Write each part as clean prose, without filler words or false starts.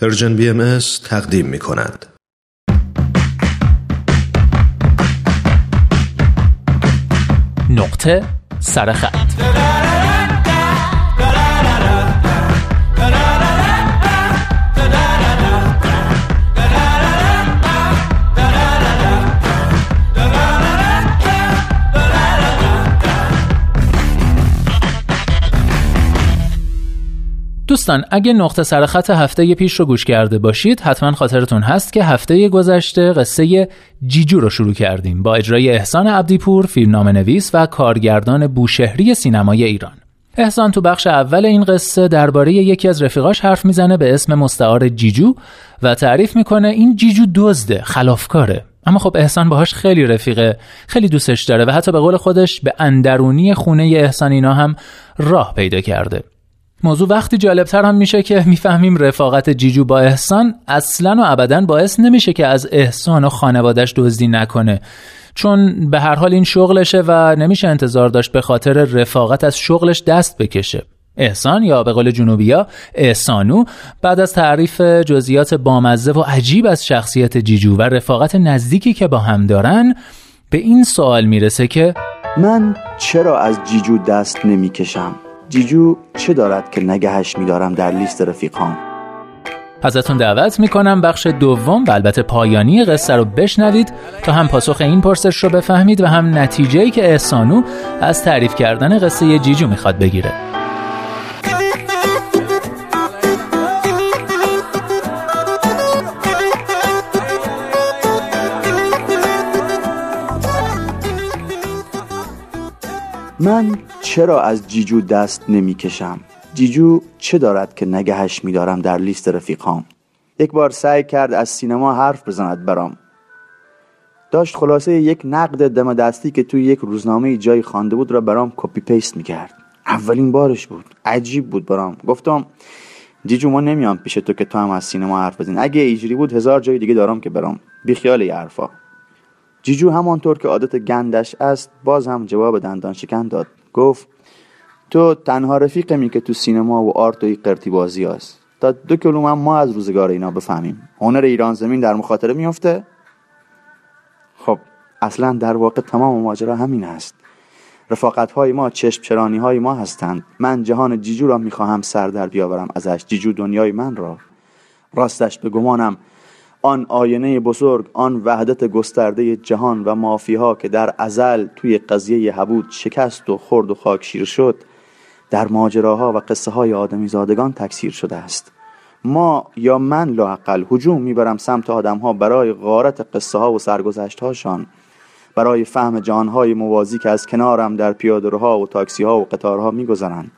پرژن BMS تقدیم می کند. نقطه سرخط. دوستان اگه نقطه سرخط هفته پیش رو گوش کرده باشید حتما خاطرتون هست که هفته گذشته قصه جیجو رو شروع کردیم با اجرای احسان عبدی پور، فیلمنامه‌نویس و کارگردان بوشهری سینمای ایران. احسان تو بخش اول این قصه درباره یکی از رفیقاش حرف میزنه به اسم مستعار جیجو و تعریف میکنه این جیجو دزده، خلافکاره. اما خب احسان باهاش خیلی رفیقه، خیلی دوستش داره و حتی به قول خودش به اندرونی خونه احسان اینا هم راه پیدا کرده. موضوع وقتی جالبتر هم میشه که میفهمیم رفاقت جیجو با احسان اصلا و ابدا باعث نمیشه که از احسان و خانوادش دزدی نکنه، چون به هر حال این شغلشه و نمیشه انتظار داشت به خاطر رفاقت از شغلش دست بکشه. احسان یا به قول جنوبیا احسانو بعد از تعریف جزئیات بامزه و عجیب از شخصیت جیجو و رفاقت نزدیکی که با هم دارن به این سوال میرسه که من چرا از جیجو دست نمیکشم؟ جیجو چه دارد که نگهش می‌دارم در لیست رفیقان؟ ازتون دعوت میکنم بخش دوم و البته پایانی قصه رو بشنوید تا هم پاسخ این پرسش رو بفهمید و هم نتیجه‌ای که احسانو از تعریف کردن قصه جیجو میخواد بگیره. من چرا از جیجو دست نمیکشم؟ جیجو چه دارد که نگهش میدارم در لیست رفیقام؟ یک بار سعی کرد از سینما حرف بزند برام. داشت خلاصه یک نقد دم دستی که توی یک روزنامه جای خوانده بود را برام کپی پیست میکرد. اولین بارش بود. عجیب بود برام. گفتم جیجو ما نمیام پیش تو که تو هم از سینما حرف بزنی. اگه اینجوری بود هزار جای دیگه دارم که برام. بی خیال این حرفا. جیجو همانطور که عادت گندش است باز هم جواب دندان شکن داد. گفت تو تنها رفیقمی که تو سینما و آرت و قرتی بازی هست. تا 2 کلمه ما از روزگار اینا بفهمیم هنر ایران زمین در مخاطره میفته؟ خب اصلا در واقع تمام ماجرا همین است. رفاقت های ما چشم چرانی های ما هستند. من جهان جیجو را میخواهم سر در بیاورم ازش، جیجو دنیای من را. راستش به گمانم آن آینه بزرگ، آن وحدت گسترده جهان و مافیها که در ازل توی قضیه حبود شکست و خرد و خاکشیر شد، در ماجراها و قصه های آدمی زادگان تکثیر شده است. ما یا من لااقل هجوم میبرم سمت آدم ها برای غارت قصه ها و سرگذشت هاشان، برای فهم جهان های موازی که از کنارم در پیاده‌روها و تاکسی ها و قطارها میگذرند.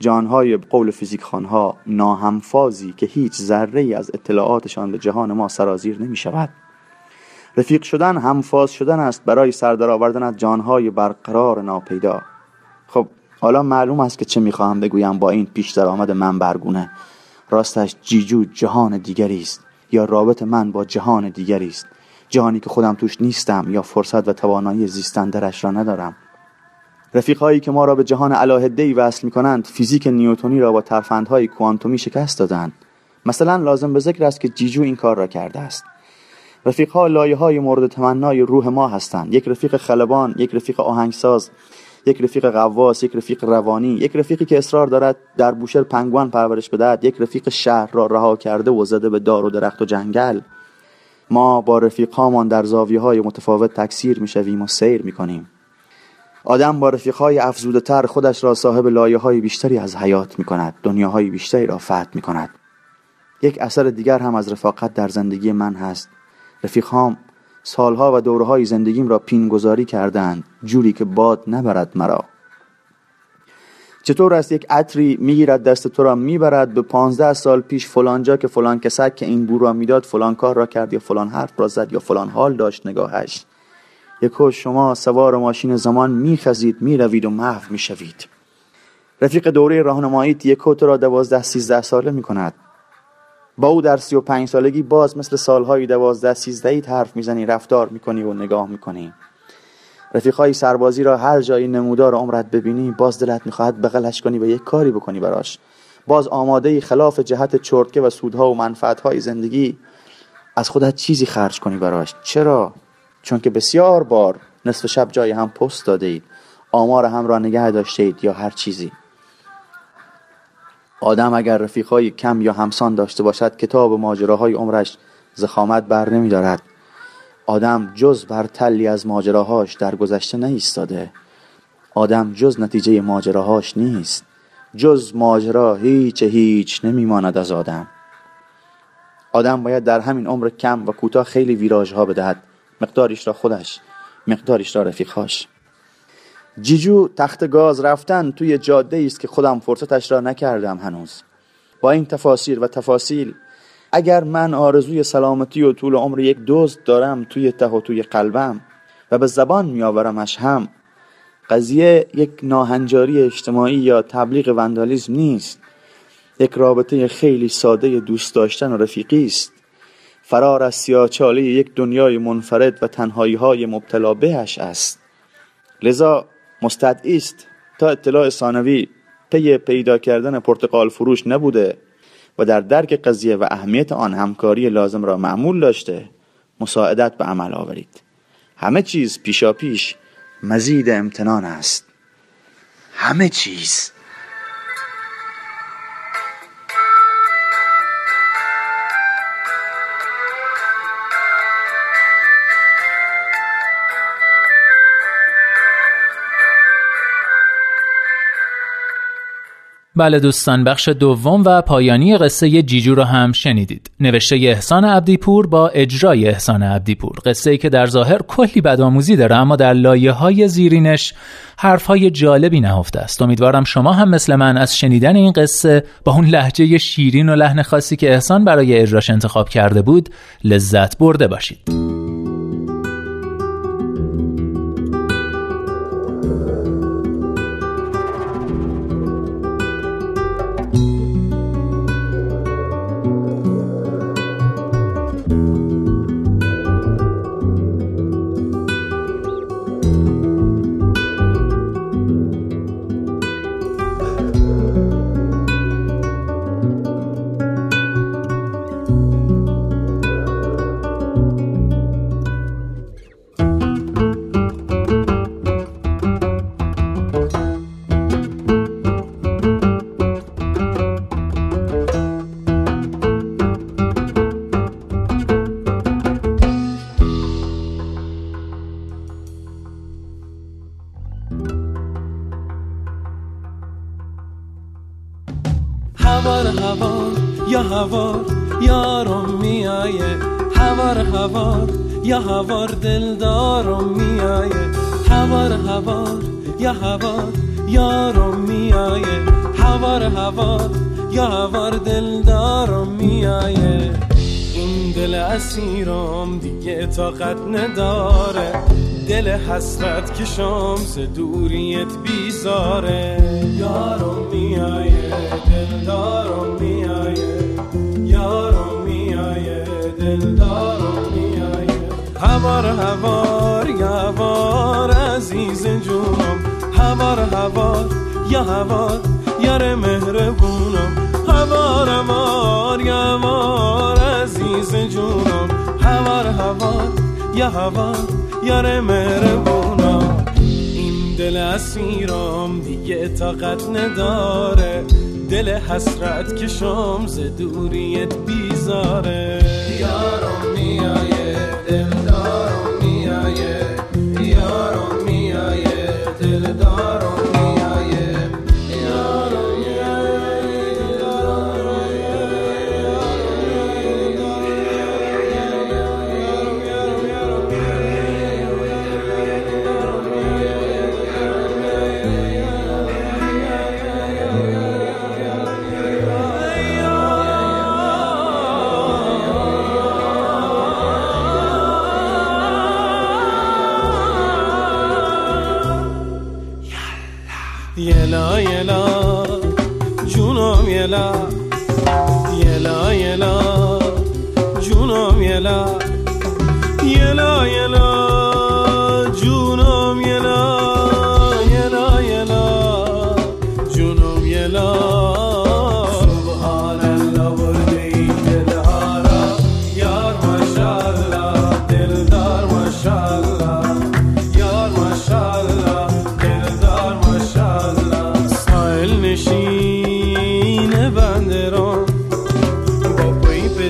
جهان‌های قول فیزیکخوان‌ها ناهمفازی که هیچ ذره‌ای از اطلاعاتشان به جهان ما سرازیر نمی‌شود. رفیق شدن همفاز شدن است برای سردر آوردن از جهان‌های برقرار ناپیدا. خب حالا معلوم است که چه می‌خواهم بگویم با این پیش درآمد من برگونه. راستش جیجو جهان دیگری است، یا رابط من با جهان دیگری است، جهانی که خودم توش نیستم یا فرصت و توانایی زیستن درش را ندارم. رفیق‌هایی که ما را به جهان علاهده‌ای وصل می‌کنند فیزیک نیوتنی را با ترفندهای کوانتومی شکست دادند. مثلا لازم به ذکر است که جیجو این کار را کرده است. رفیق‌ها لایه‌های مورد تمنای روح ما هستند. یک رفیق خلبان، یک رفیق آهنگساز، یک رفیق قواص، یک رفیق روانی، یک رفیقی که اصرار دارد در بوشهر پنگوان پرورش بدهد، یک رفیق شهر را رها کرده و زده به دار و درخت و جنگل. ما با رفیق‌هامان در زاویه‌های متفاوت تکثیر می‌شویم و سیر می‌کنیم. آدم با رفیق‌های افزوده‌تر خودش را صاحب لایه‌های بیشتری از حیات می‌کند، دنیاهای بیشتری را فتح می‌کند. یک اثر دیگر هم از رفاقت در زندگی من هست. رفیق‌هام سالها و دوره‌های زندگیم را پینگذاری کردند، جوری که باد نبرد مرا. چطور است یک عطری میگیرد دست تو را میبرد به 15 سال پیش فلانجا که فلان کسک که این بو را میداد فلان کار را کرد یا فلان حرف را زد یا فلان حال داشت نگاهش. یکو شما سوار ماشین زمان میخزید، میروید و محو میشوید. رفیق دوره راهنماییت یکو تو را 12-13 ساله میکند. با او در 35 سالگی باز مثل سالهای 12-13 حرف میزنی، رفتار میکنی و نگاه میکنی. رفیقای سربازی را هر جایی نمودار عمرت ببینی باز دلت میخواهد بغلش کنی و یک کاری بکنی براش. باز آماده خلاف جهت چرتکه و سودها و منفعتهای زندگی از خودت چیزی خرج کنی برایش. چرا؟ چون که بسیار بار نصف شب جای هم پست داده اید، آمار هم را نگه داشته اید یا هر چیزی. آدم اگر رفیقای کم یا همسان داشته باشد، کتاب ماجراهای عمرش زخامت بر نمی دارد. آدم جز بر تلی از ماجراهاش در گذشته نایستاده. آدم جز نتیجه ماجراهاش نیست. جز ماجرا هیچ نمیماند از آدم. آدم باید در همین عمر کم و کوتاه خیلی ویراژها بدهد، مقداریش را خودش، مقداریش را رفیقاش. جیجو تخت گاز رفتن توی جاده است که خودم فرصتش را نکردم هنوز. با این تفاصیل اگر من آرزوی سلامتی و طول عمر یک دوست دارم توی ته و توی قلبم و به زبان میآورمش، هم قضیه یک ناهنجاری اجتماعی یا تبلیغ وندالیزم نیست. یک رابطه خیلی ساده دوست داشتن و رفیقی است. فرار از سیاه‌چاله یک دنیای منفرد و تنهایی‌های مبتلا بهش است. لذا مستدعی است تا اطلاع ثانوی پی پیدا کردن پرتقال فروش نبوده و در درک قضیه و اهمیت آن همکاری لازم را معمول داشته، مساعدت به عمل آورید. همه چیز پیشاپیش مزید امتنان است. همه چیز. بله دوستان، بخش دوم و پایانی قصه جیجو را هم شنیدید. نوشته احسان عبدی پور با اجرای احسان عبدی پور. قصه‌ای که در ظاهر کلی بدآموزی داره، اما در لایه‌های زیرینش حرف‌های جالبی نهفته است. امیدوارم شما هم مثل من از شنیدن این قصه با اون لهجه شیرین و لحن خاصی که احسان برای اجراش انتخاب کرده بود لذت برده باشید. حسرت که شمس دوریت بیزاره، یارم میایه دلدارم میایه، یارم میایه دلدارم میایه. هوار هوار یا هوار عزیز جونم، هوار هوار یا هوار یار مهربونم، هوار هوار یا هوار عزیز جونم، هوار هوار یا هوار یاره مهربونا. این دل اسیرم دیگه طاقت نداره، دل حسرت که شمس دوریت بیزاره، یارم میایه دلدارم میایه، یارم میایه دلدارم میایه، یارم میایه دلدارم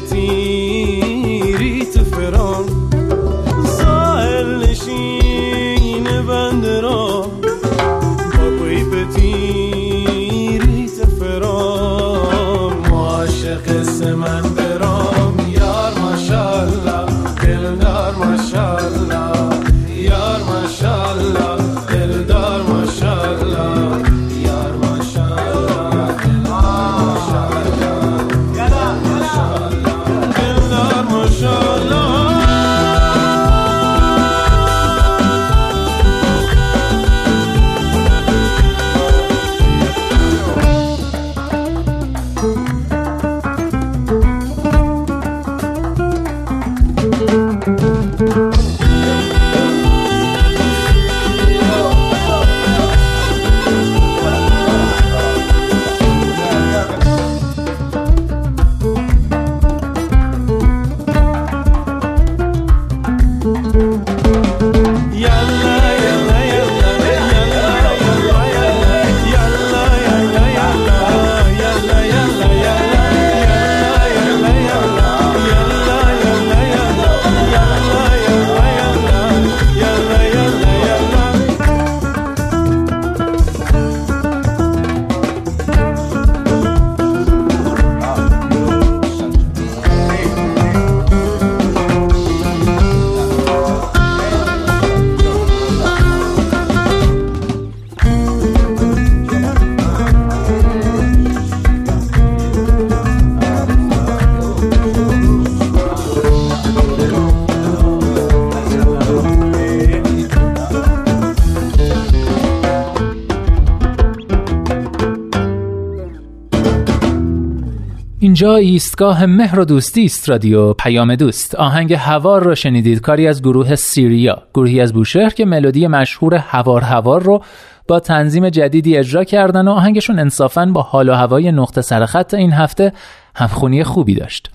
تیری تو فران ساحل نشین بنده را باقوی به تیری تو فران معاشق سمنده را یار ماشالله دلدار ماشالله یار ماشالله دلدار ماشالله اینجا ایستگاه مهر و دوستی است. رادیو پیام دوست. آهنگ هوار رو شنیدید، کاری از گروه سیریا، گروهی از بوشهر که ملودی مشهور هوار هوار رو با تنظیم جدیدی اجرا کردن و آهنگشون انصافاً با حال و هوای نقطه سرخط این هفته همخونی خوبی داشت.